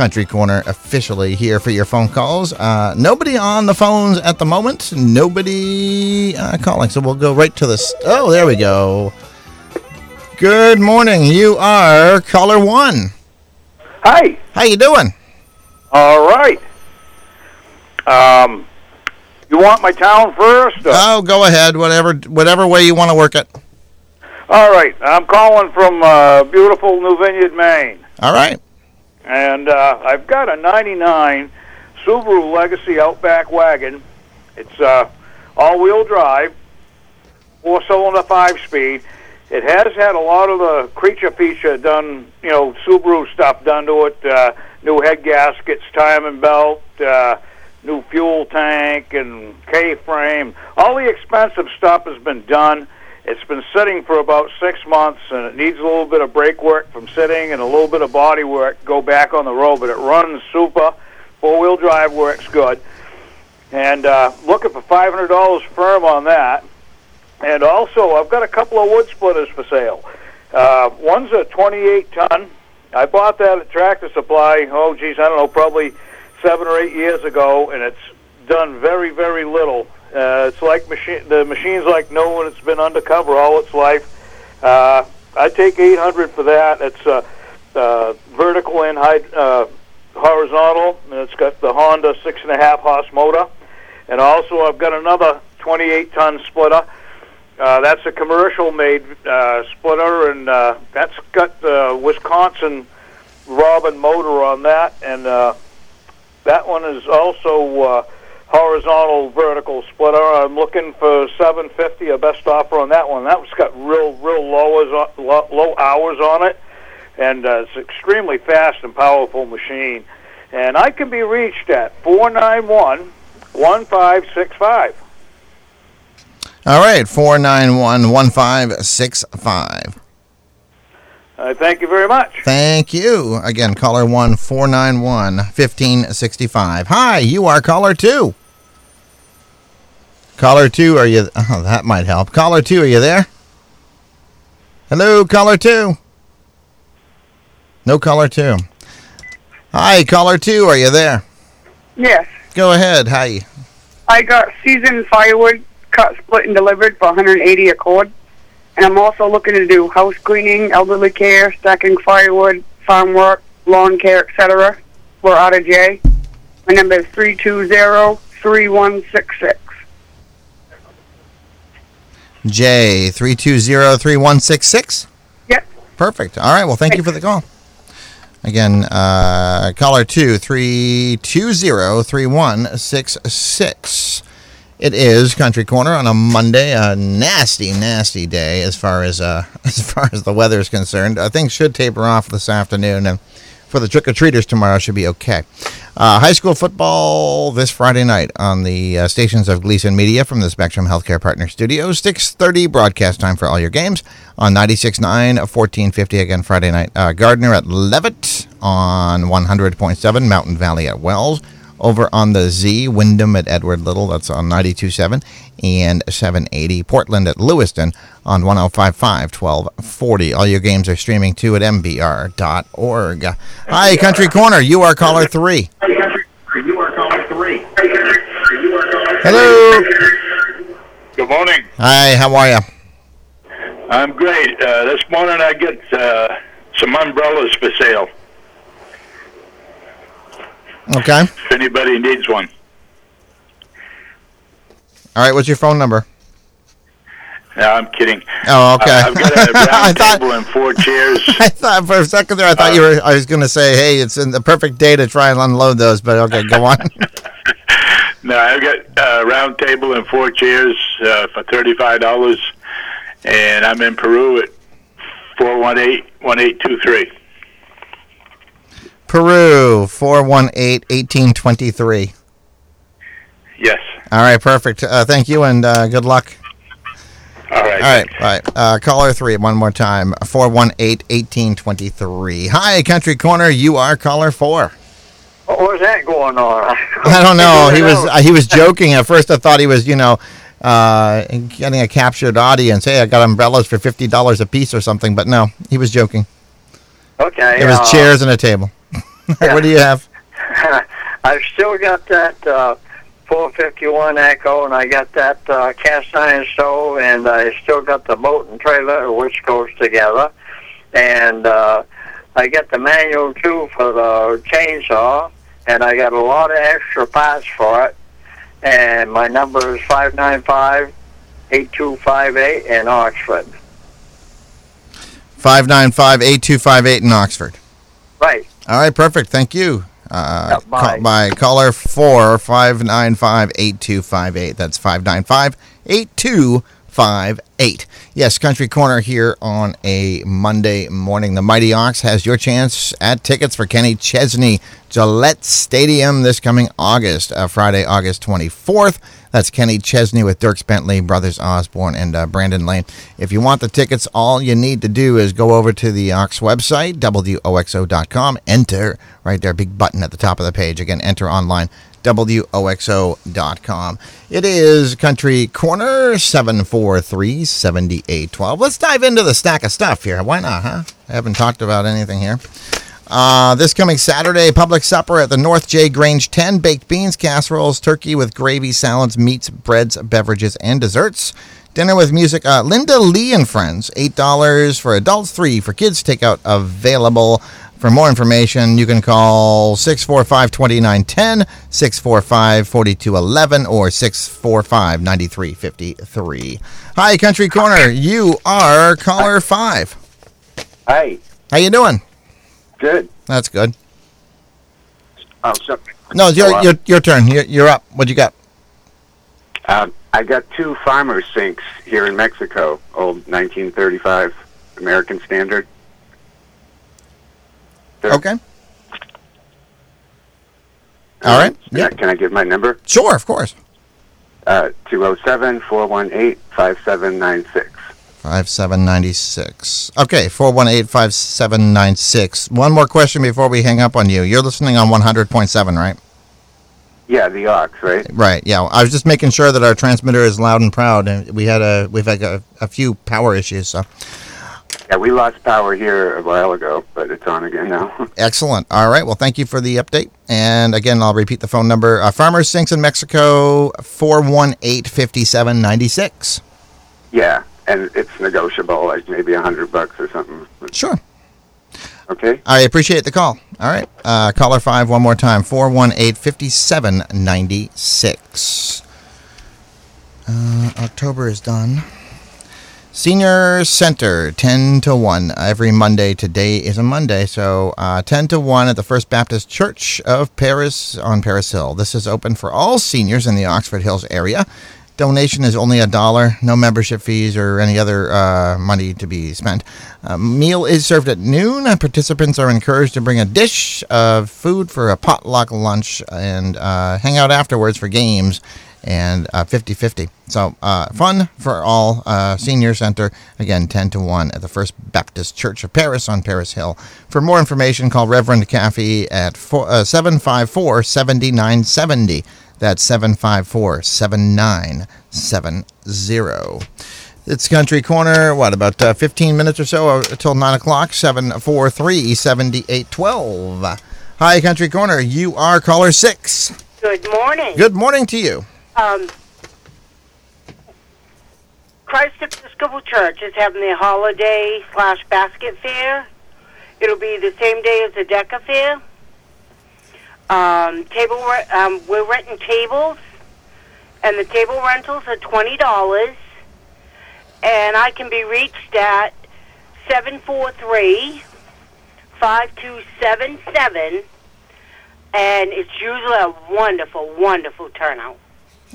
Country Corner officially here for your phone calls. Nobody on the phones at the moment. Nobody calling, so we'll go right to this. Oh, there we go. Good morning. You are caller one. Hi. How you doing? All right. You want my town first? Or? Oh, go ahead. Whatever way you want to work it. All right. I'm calling from beautiful New Vineyard, Maine. All right. And I've got a 99 Subaru Legacy Outback Wagon. It's all-wheel drive, four-cylinder, five-speed. It has had a lot of the creature feature done, you know, Subaru stuff done to it, new head gaskets, timing belt, new fuel tank and K-frame. All the expensive stuff has been done. It's been sitting for about 6 months, and it needs a little bit of brake work from sitting and a little bit of body work, go back on the road, but it runs super. Four-wheel drive works good. And looking for $500 firm on that. And also, I've got a couple of wood splitters for sale. One's a 28-ton. I bought that at Tractor Supply, probably 7 or 8 years ago, and it's done very, very little. It's like the machine's like no one. It's been undercover all its life. I take 800 for that. It's vertical and horizontal, and it's got the Honda 6.5 horse motor. And also, I've got another 28-ton splitter. That's a commercial-made splitter, and that's got the Wisconsin Robin motor on that, and that one is also horizontal vertical splitter. I'm looking for $750, a best offer on that one. That one's got real low hours on it, and it's an extremely fast and powerful machine. And I can be reached at 491-1565. All right, 491-1565. Thank you very much. Thank you. Again, caller 1, 491-1565. Hi, you are caller 2. Caller 2, are you... Oh, that might help. Caller 2, are you there? Hello, caller 2. No caller 2. Hi, caller 2, are you there? Yes. Go ahead. Hi. I got seasoned firewood cut, split, and delivered for $180 a cord. And I'm also looking to do house cleaning, elderly care, stacking firewood, farm work, lawn care, etc. We're out of J. My number is 320-3166. J, 320-3166? Yep. Perfect. All right. Well, thank you for the call. Again, caller 2, 320-3166. It is Country Corner on a Monday, a nasty, nasty day as far as the weather is concerned. Things should taper off this afternoon, and for the trick-or-treaters tomorrow should be okay. High school football this Friday night on the stations of Gleason Media from the Spectrum Healthcare Partner Studios. 6:30 broadcast time for all your games on 96.9, 1450 again Friday night. Gardner at Leavitt on 100.7, Mountain Valley at Wells. Over on the Z, Wyndham at Edward Little, that's on 92.7 and 780. Portland at Lewiston on 105.5, 1240. All your games are streaming, too, at MBR.org. MBR. Hi, Country Corner. You are caller 3. Hello. Good morning. Hi, how are you? I'm great. This morning I get some umbrellas for sale. Okay. If anybody needs one. All right, what's your phone number? No, I'm kidding. Oh, okay. I've got a round table and four chairs. I thought for a second there, I was going to say, hey, it's in the perfect day to try and unload those, but okay, go on. No, I've got a round table and four chairs for $35, and I'm in Peru at 418-1823. Peru, 418-1823. Yes. All right, perfect. Thank you, and good luck. All right. All right, thanks. Caller 3 one more time, 418-1823. Hi, Country Corner, you are caller 4. What was that going on? I don't know. He was joking. At first I thought he was, getting a captured audience. Hey, I got umbrellas for $50 a piece or something, but no, he was joking. Okay. There was chairs and a table. Yeah. What do you have? I've still got that 451 Echo, and I got that cast iron stove, and I still got the boat and trailer, which goes together. And I got the manual, too, for the chainsaw, and I got a lot of extra parts for it. And my number is 595-8258 in Oxford. 595-8258 in Oxford. Right. All right, perfect. Thank you. By caller 4, 595-8258. That's 595-8258. Yes, Country Corner here on a Monday morning. The Mighty Ox has your chance at tickets for Kenny Chesney, Gillette Stadium this coming August, Friday, August 24th. That's Kenny Chesney with Dierks Bentley, Brothers Osborne, and Brandon Lane. If you want the tickets, all you need to do is go over to the Ox website, woxo.com, enter right there, big button at the top of the page. Again, enter online, woxo.com. It is Country Corner, 743-7812. Let's dive into the stack of stuff here. Why not, huh? I haven't talked about anything here. This coming Saturday, public supper at the North Jay Grange 10, baked beans, casseroles, turkey with gravy, salads, meats, breads, beverages, and desserts. Dinner with music, Linda Lee and Friends, $8 for adults, $3 for kids, takeout available. For more information, you can call 645-2910, 645-4211, or 645-9353. Hi, Country Corner, you are caller 5. Hi. How you doing? Good. That's good. Oh, sorry. No, it's your turn. You're up. What you got? I got two farmer sinks here in Mexico, old 1935 American Standard. They're, okay. All right. Yeah. Can I give my number? Sure, of course. 207-418-5796. 5796. Okay, 418-5796. One more question before we hang up on you. You're listening on 100.7, right? Yeah, the Ox, right? Right. Yeah, I was just making sure that our transmitter is loud and proud, and we've had a few power issues. So. Yeah, we lost power here a while ago, but it's on again now. Excellent. All right. Well, thank you for the update. And again, I'll repeat the phone number: Farmers Sinks in Mexico, 418-5796. Yeah. And it's negotiable, like maybe $100 or something. Sure. Okay. I appreciate the call. All right. Caller 5 one more time, 418-5796. October is done. Senior Center, 10 to 1 every Monday. Today is a Monday, so 10 to 1 at the First Baptist Church of Paris on Paris Hill. This is open for all seniors in the Oxford Hills area. Donation is only $1, no membership fees or any other money to be spent. Meal is served at noon. Participants are encouraged to bring a dish of food for a potluck lunch and hang out afterwards for games and 50-50. So fun for all. Senior Center, again, 10 to 1 at the First Baptist Church of Paris on Paris Hill. For more information, call Reverend Caffey at 754-7970. That's 754-7970. It's Country Corner, what, about 15 minutes or so until 9 o'clock, 743-7812. Hi, Country Corner, you are caller 6. Good morning. Good morning to you. Christ Episcopal Church is having their holiday/basket fair. It'll be the same day as the DECA fair. We're renting tables, and the table rentals are $20, and I can be reached at 743-5277, and it's usually a wonderful, wonderful turnout.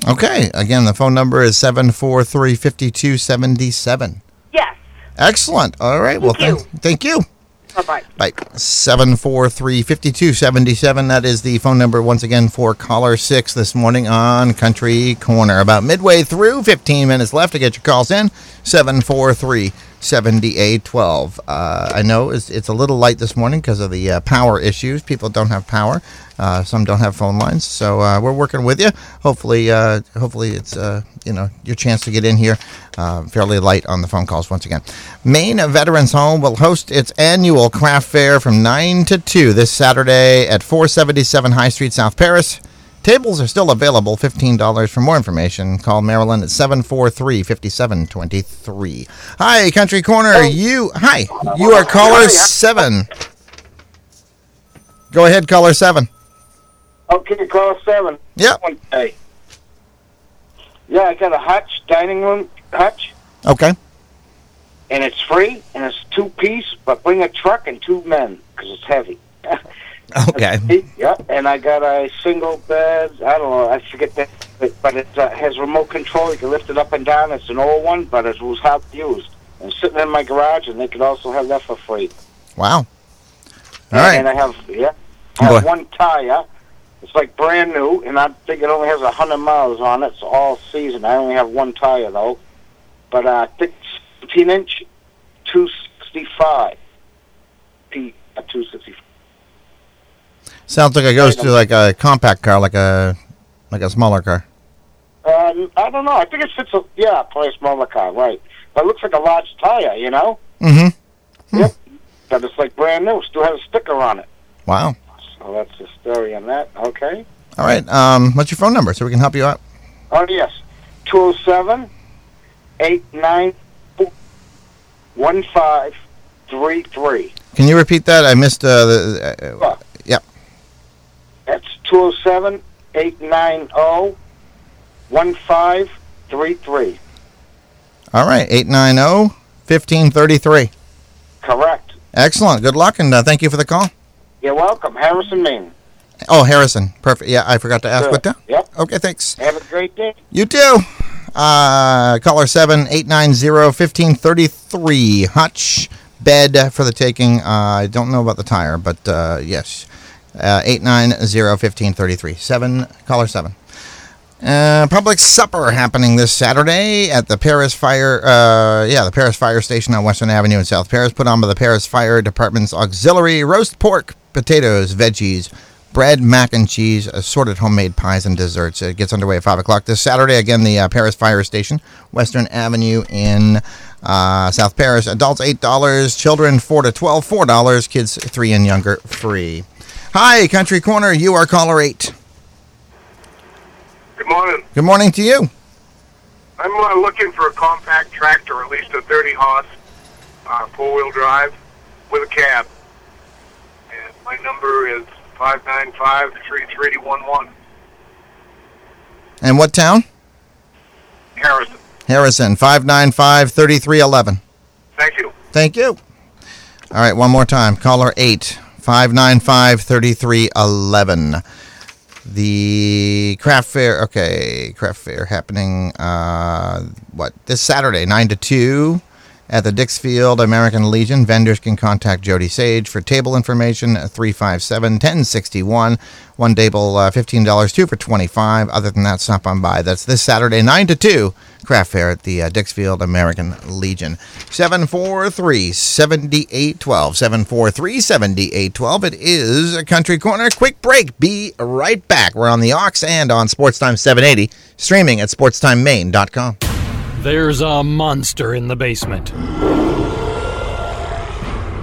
Okay. Again, the phone number is 743-5277. Yes. Excellent. All right. Well, thank you. Bye-bye. Bye. 743-5277. That is the phone number once again for caller 6 this morning on Country Corner. About midway through, 15 minutes left to get your calls in. 743 7812. I know it's a little light this morning because of the power issues. People don't have power. Some don't have phone lines, so we're working with you. Hopefully it's your chance to get in here fairly light on the phone calls once again. Maine Veterans Home will host its annual craft fair from 9 to 2 this Saturday at 477 High Street, South Paris. Tables are still available, $15. For more information, call Maryland at 743-5723. Hi, Country Corner. Hey. You are caller 7. Go ahead, caller 7. Okay, caller 7. Yep. Hey. Yeah, I got a hutch, dining room hutch. Okay. And it's free, and it's two-piece, but bring a truck and two men, because it's heavy. Okay. Yeah, and I got a single bed. I don't know. I forget that, but it has remote control. You can lift it up and down. It's an old one, but it was half used. I'm sitting in my garage, and they could also have that for free. Wow. All right. And I have one tire. It's like brand new, and I think it only has 100 miles on it. It's all season. I only have one tire though, but I think 17-inch, 265. P 265. Sounds like it goes to like a compact car, like a smaller car. I don't know. I think it fits probably a smaller car, right? But it looks like a large tire, you know. Mm-hmm. Yep. But it's like brand new. Still has a sticker on it. Wow. So that's the story on that. Okay. All right. What's your phone number so we can help you out? Oh yes, 207-894-1533. Can you repeat that? I missed the. Sure. That's 207-890-1533. All right, 890-1533. Correct. Excellent. Good luck, and thank you for the call. You're welcome. Harrison, Maine. Oh, Harrison. Perfect. Yeah, I forgot to ask what town. Yep. Okay, thanks. Have a great day. You too. Caller 7, 890-1533. Hutch bed for the taking. I don't know about the tire, but yes. 890-1533. Caller 7. Public supper happening this Saturday at the Paris Fire. The Paris Fire Station on Western Avenue in South Paris, put on by the Paris Fire Department's auxiliary. Roast pork, potatoes, veggies, bread, mac and cheese, assorted homemade pies and desserts. It gets underway at 5 o'clock this Saturday. Again, the Paris Fire Station, Western Avenue in South Paris. Adults $8, children 4 to 12 $4, kids 3 and younger free. Hi, Country Corner. You are caller 8. Good morning. Good morning to you. I'm looking for a compact tractor, at least a 30-horse four-wheel drive with a cab. And my number is 595-3311. And what town? Harrison. Harrison, 595-3311. Thank you. Thank you. All right, one more time. Caller 8. 595-3311. The craft fair, happening this Saturday, 9 to 2 at the Dixfield American Legion. Vendors can contact Jody Sage for table information, 357-1061. One table, $15, two for $25. Other than that, stop on by. That's this Saturday, 9 to 2, craft fair at the Dixfield American Legion. 743-7812. 743-7812. It is a Country Corner. Quick break. Be right back. We're on the Ox and on Sportstime 780, streaming at sportstimemaine.com. There's a monster in the basement.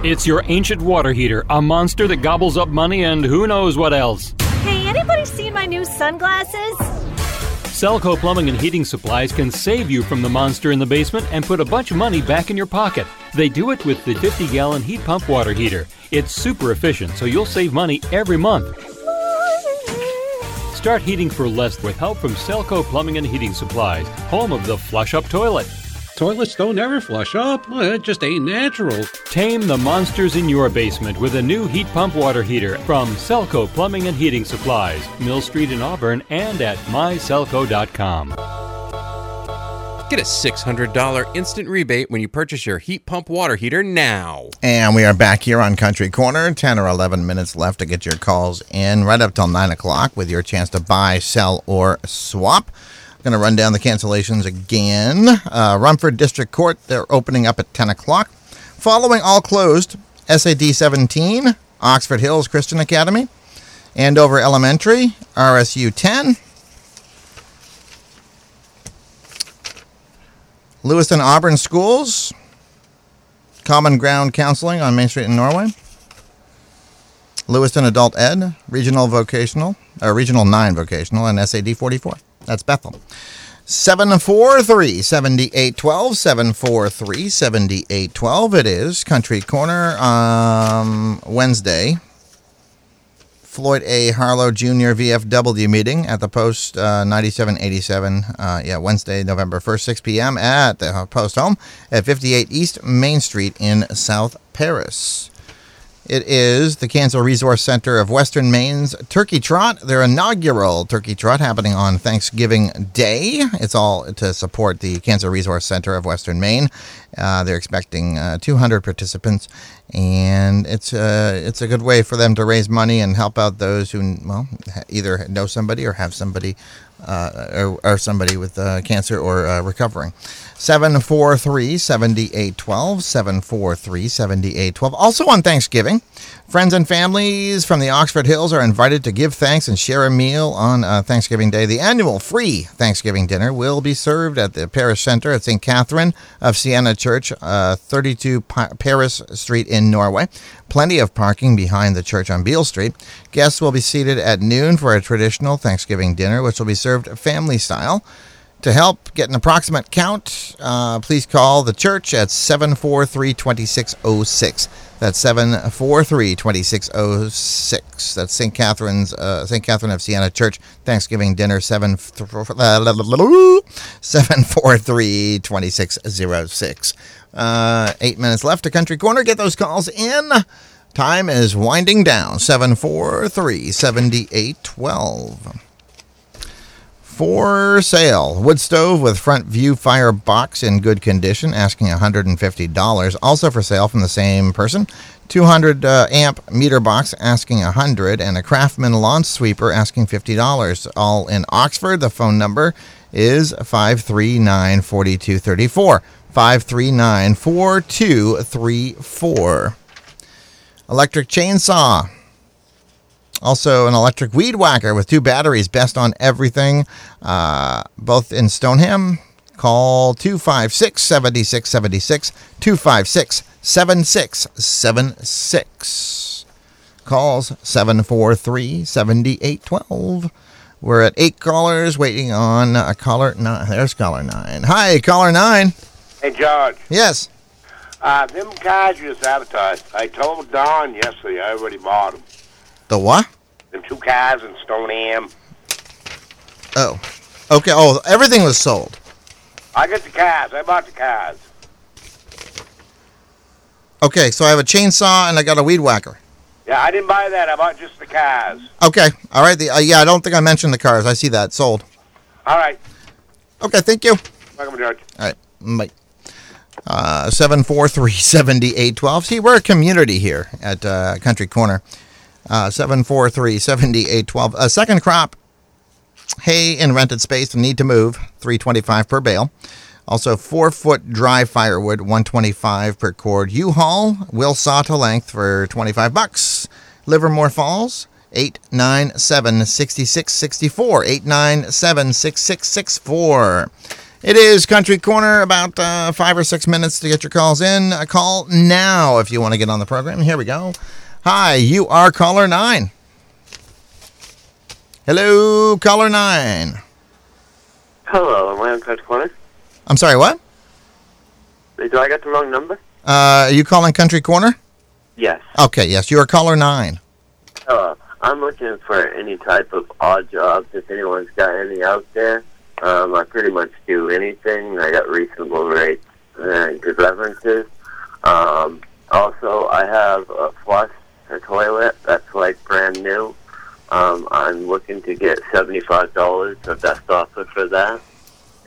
It's your ancient water heater, a monster that gobbles up money and who knows what else. Hey, anybody seen my new sunglasses? Celco Plumbing and Heating Supplies can save you from the monster in the basement and put a bunch of money back in your pocket. They do it with the 50-gallon heat pump water heater. It's super efficient, so you'll save money every month. Start heating for less with help from Celco Plumbing and Heating Supplies, home of the flush-up toilet. Toilets don't ever flush up. It just ain't natural. Tame the monsters in your basement with a new heat pump water heater from Celco Plumbing and Heating Supplies, Mill Street in Auburn, and at MySelco.com. Get a $600 instant rebate when you purchase your heat pump water heater now. And we are back here on Country Corner. 10 or 11 minutes left to get your calls in, right up till 9 o'clock with your chance to buy, sell, or swap. Going to run down the cancellations again. Rumford District Court, they're opening up at 10 o'clock. Following all closed, SAD 17, Oxford Hills Christian Academy, Andover Elementary, RSU 10, Lewiston Auburn Schools, Common Ground Counseling on Main Street in Norway, Lewiston Adult Ed, Regional 9 Vocational, and SAD 44. That's Bethel. 743-7812, 743-7812. It is Country Corner Wednesday. Floyd A. Harlow Jr. VFW meeting at the Post 9787, Wednesday, November 1st, 6 p.m. at the Post Home at 58 East Main Street in South Paris. It is the Cancer Resource Center of Western Maine's Turkey Trot, their inaugural Turkey Trot happening on Thanksgiving Day. It's all to support the Cancer Resource Center of Western Maine. They're expecting 200 participants, and it's a good way for them to raise money and help out those who either know somebody or have somebody or somebody with cancer or recovering. 743-7812, 743-7812. Also on Thanksgiving, friends and families from the Oxford Hills are invited to give thanks and share a meal on Thanksgiving Day. The annual free Thanksgiving dinner will be served at the Parish Center at St. Catherine of Siena Church, 32 Paris Street in Norway. Plenty of parking behind the church on Beale Street. Guests will be seated at noon for a traditional Thanksgiving dinner, which will be served family style. To help get an approximate count, please call the church at 743-2606. That's 743-2606. That's St. Catherine of Siena Church Thanksgiving Dinner 743-2606. 8 minutes left to Country Corner. Get those calls in. Time is winding down. 743-7812. For sale, wood stove with front view firebox in good condition, asking $150. Also for sale from the same person, 200 amp meter box, asking $100, and a Craftsman lawn sweeper, asking $50. All in Oxford. The phone number is 539-4234. 539-4234. Electric chainsaw. Also, an electric weed whacker with two batteries, best on everything, both in Stoneham. Call 256-7676, 256-7676. Calls 743-7812. We're at 8 callers waiting on a caller 9. There's caller 9. Hi, caller 9. Hey, George. Yes. Them cars you just advertised, I told Don yesterday I already bought them. The what? Them two cars in Stoneham. Oh. Okay. Oh, everything was sold. I got the cars. I bought the cars. Okay, so I have a chainsaw and I got a weed whacker. Yeah, I didn't buy that. I bought just the cars. Okay. All right. I don't think I mentioned the cars. I see that. Sold. All right. Okay, thank you. Welcome, George. All right. Bye. 743-7812. See, we're a community here at Country Corner. 743-7812. Second crop, hay in rented space, need to move, $325 per bale. Also, 4-foot dry firewood, $125 per cord. U-Haul will saw to length for $25. Livermore Falls, 897-6664. 897-6664. It is Country Corner, about 5 or 6 minutes to get your calls in. Call now if you want to get on the program. Here we go. Hi, you are caller 9. Hello, caller 9. Hello, am I on Country Corner? I'm sorry, what? Did I get the wrong number? Are you calling Country Corner? Yes. Okay, yes, you are caller 9. Hello, I'm looking for any type of odd jobs, if anyone's got any out there. I pretty much do anything. I got reasonable rates and good references. Also, I have a flush. A toilet that's like brand new. I'm looking to get $75 of best offer for that.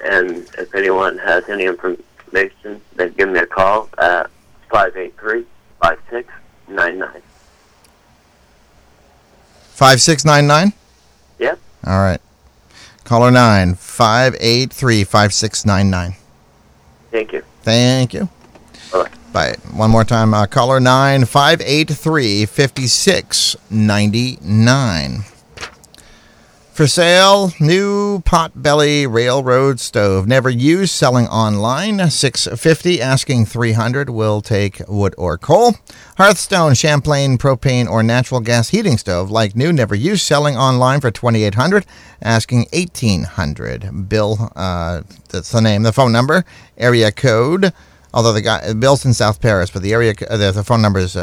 And if anyone has any information, then give me a call at 583-5699. 5699? Yep. All right. Caller 9-583-5699. Thank you. Thank you. Bye. Bye. One more time. Caller 9-583-5699. For sale, new Potbelly Railroad Stove. Never used, selling online. $650, asking $300. Will take wood or coal. Hearthstone, Champlain, propane, or natural gas heating stove. Like new, never used, selling online for $2,800, asking $1,800. Bill, that's the name, the phone number, area code. Although the guy, Bill's in South Paris, but the area, the phone number is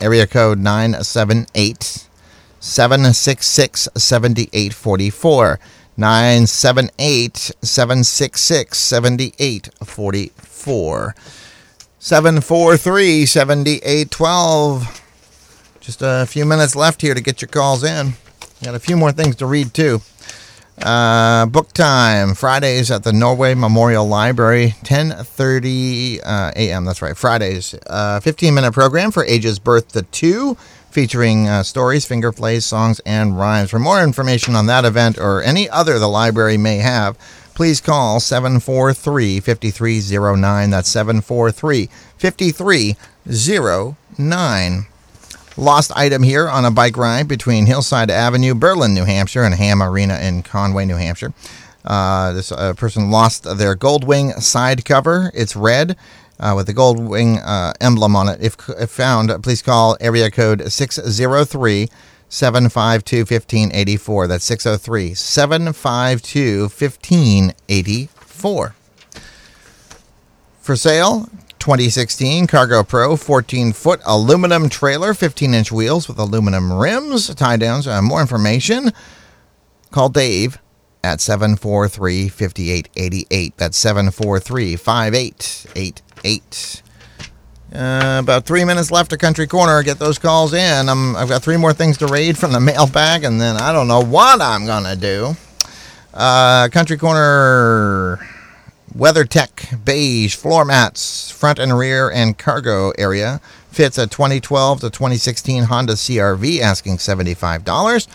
area code 978-766-7844 978-766-7844 743-7812. Just a few minutes left here to get your calls in. Got a few more things to read too. Book time Fridays at the Norway Memorial Library, 10:30 a.m. That's right, Fridays. 15-minute program for ages birth to 2. Featuring stories, finger plays, songs, and rhymes. For more information on that event or any other the library may have, please call 743-5309. That's 743-5309. Lost item here on a bike ride between Hillside Avenue, Berlin, New Hampshire, and Ham Arena in Conway, New Hampshire. This person lost their Goldwing side cover. It's red. With the Goldwing emblem on it. If found, please call area code 603-752-1584. That's 603-752-1584. For sale, 2016 Cargo Pro 14-foot aluminum trailer, 15-inch wheels with aluminum rims, tie-downs. More information, call Dave at 743-5888. That's 743-5888. About 3 minutes left to Country Corner. Get those calls in. I've got three more things to read from the mailbag, and then I don't know what I'm gonna do. Country Corner, WeatherTech beige floor mats, front and rear and cargo area. Fits a 2012 to 2016 Honda CRV, asking $75.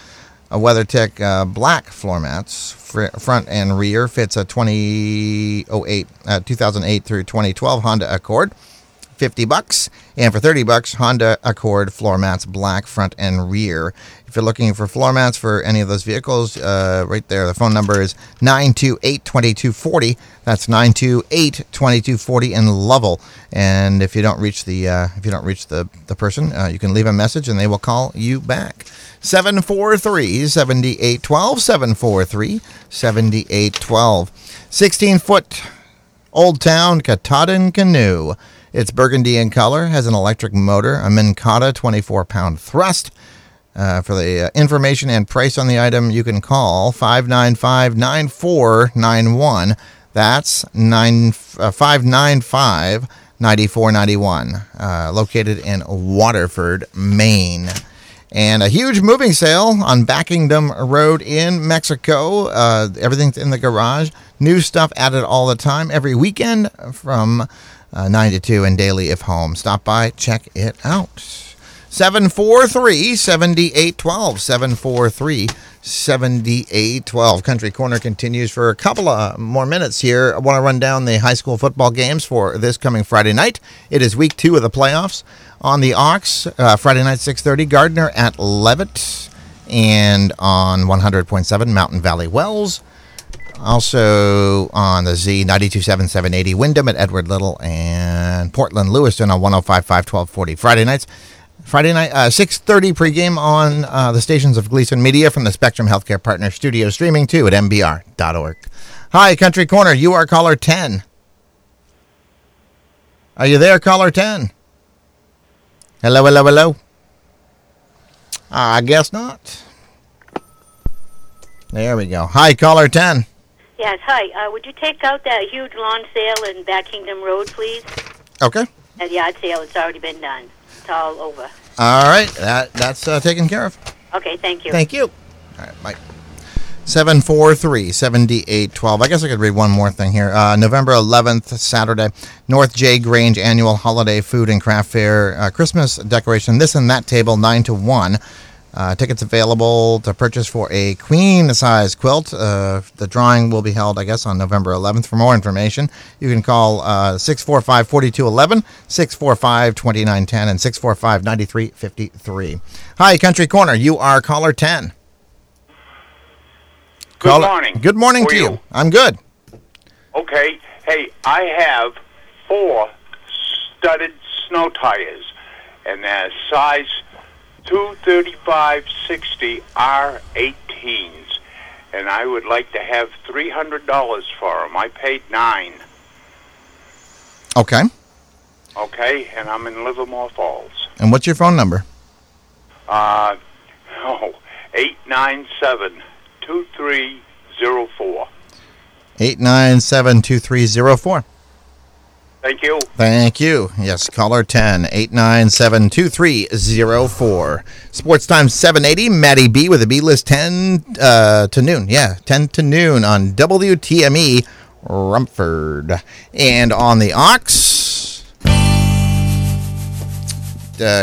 A WeatherTech black floor mats, front and rear, fits a 2008 through 2012 Honda Accord, $50. And for $30, Honda Accord floor mats, black front and rear. If you're looking for floor mats for any of those vehicles, right there, the phone number is 928-2240. That's 928-2240 in Lovell. And if you don't reach the person, you can leave a message and they will call you back. 743-7812, 743-7812. 16-foot Old Town Katahdin Canoe. It's burgundy in color, has an electric motor, a Minkata 24-pound thrust. For the information and price on the item, you can call 595-9491. That's 595-9491, located in Waterford, Maine. And a huge moving sale on Backingdom Road in Mexico. Everything's in the garage. New stuff added all the time, every weekend from 9 to 2 and daily if home. Stop by, check it out. 743-7812, 743-7812. Country Corner continues for a couple of more minutes here. I want to run down the high school football games for this coming Friday night. It is week 2 of the playoffs. On the Ox, Friday night, 6:30, Gardner at Leavitt, and on 100.7, Mountain Valley Wells. Also on the Z, 92.7/780, Wyndham at Edward Little, and Portland Lewiston on 105.5/1240. Friday night, 6:30 pregame on the stations of Gleason Media from the Spectrum Healthcare Partner Studios, streaming too at MBR.org. Hi, Country Corner, you are caller 10. Are you there, caller 10? Hello. I guess not. There we go. Hi, caller 10. Yes, hi. Would you take out that huge lawn sale in Backingdom Road, please? Okay. That yard sale, it's already been done. It's all over. All right. That's taken care of. Okay, thank you. Thank you. All right, Mike. 743-7812. I guess I could read one more thing here. November 11th, Saturday, North Jay Grange Annual Holiday Food and Craft Fair, Christmas decoration, this and that table, 9 to 1. Tickets available to purchase for a queen-size quilt. The drawing will be held, I guess, on November 11th. For more information, you can call 645-4211, 645-2910, and 645-9353. Hi, Country Corner. You are caller 10. Good morning. Good morning to you. I'm good. Okay. Hey, I have 4 studded snow tires, and they're size 235/60 R18s, and I would like to have $300 for them. I paid $9. Okay. Okay, and I'm in Livermore Falls. And what's your phone number? 897-2304. 897-2304. Thank you. Thank you. Yes, caller 10, 897-2304. Sports time 780, Maddie B with a B-list 10 to noon. Yeah, 10 to noon on WTME Rumford. And on the Ox,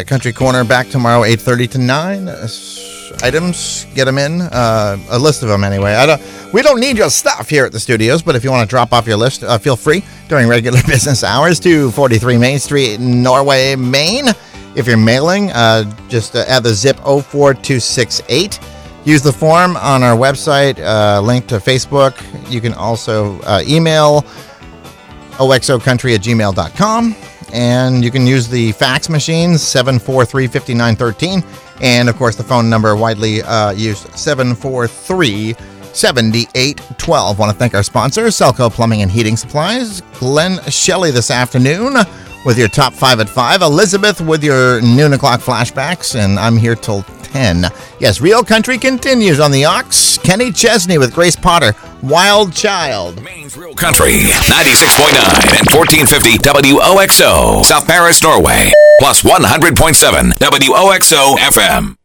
Country Corner back tomorrow, 8:30 to 9. Items, get them in, a list of them anyway. We don't need your stuff here at the studios, but if you want to drop off your list, feel free during regular business hours to 43 Main Street, Norway, Maine. If you're mailing, just add the zip 04268. Use the form on our website, link to Facebook. You can also email oxocountry@gmail.com. And you can use the fax machine, 743-5913. And, of course, the phone number widely used, 743-7812. Want to thank our sponsors, Celco Plumbing and Heating Supplies. Glenn Shelley this afternoon with your top 5 at 5. Elizabeth with your noon o'clock flashbacks. And I'm here till 10. Yes, Real Country continues on the Ox. Kenny Chesney with Grace Potter, Wild Child. Maine's Real Country, 96.9 and 1450 WOXO, South Paris, Norway, plus 100.7 WOXO FM.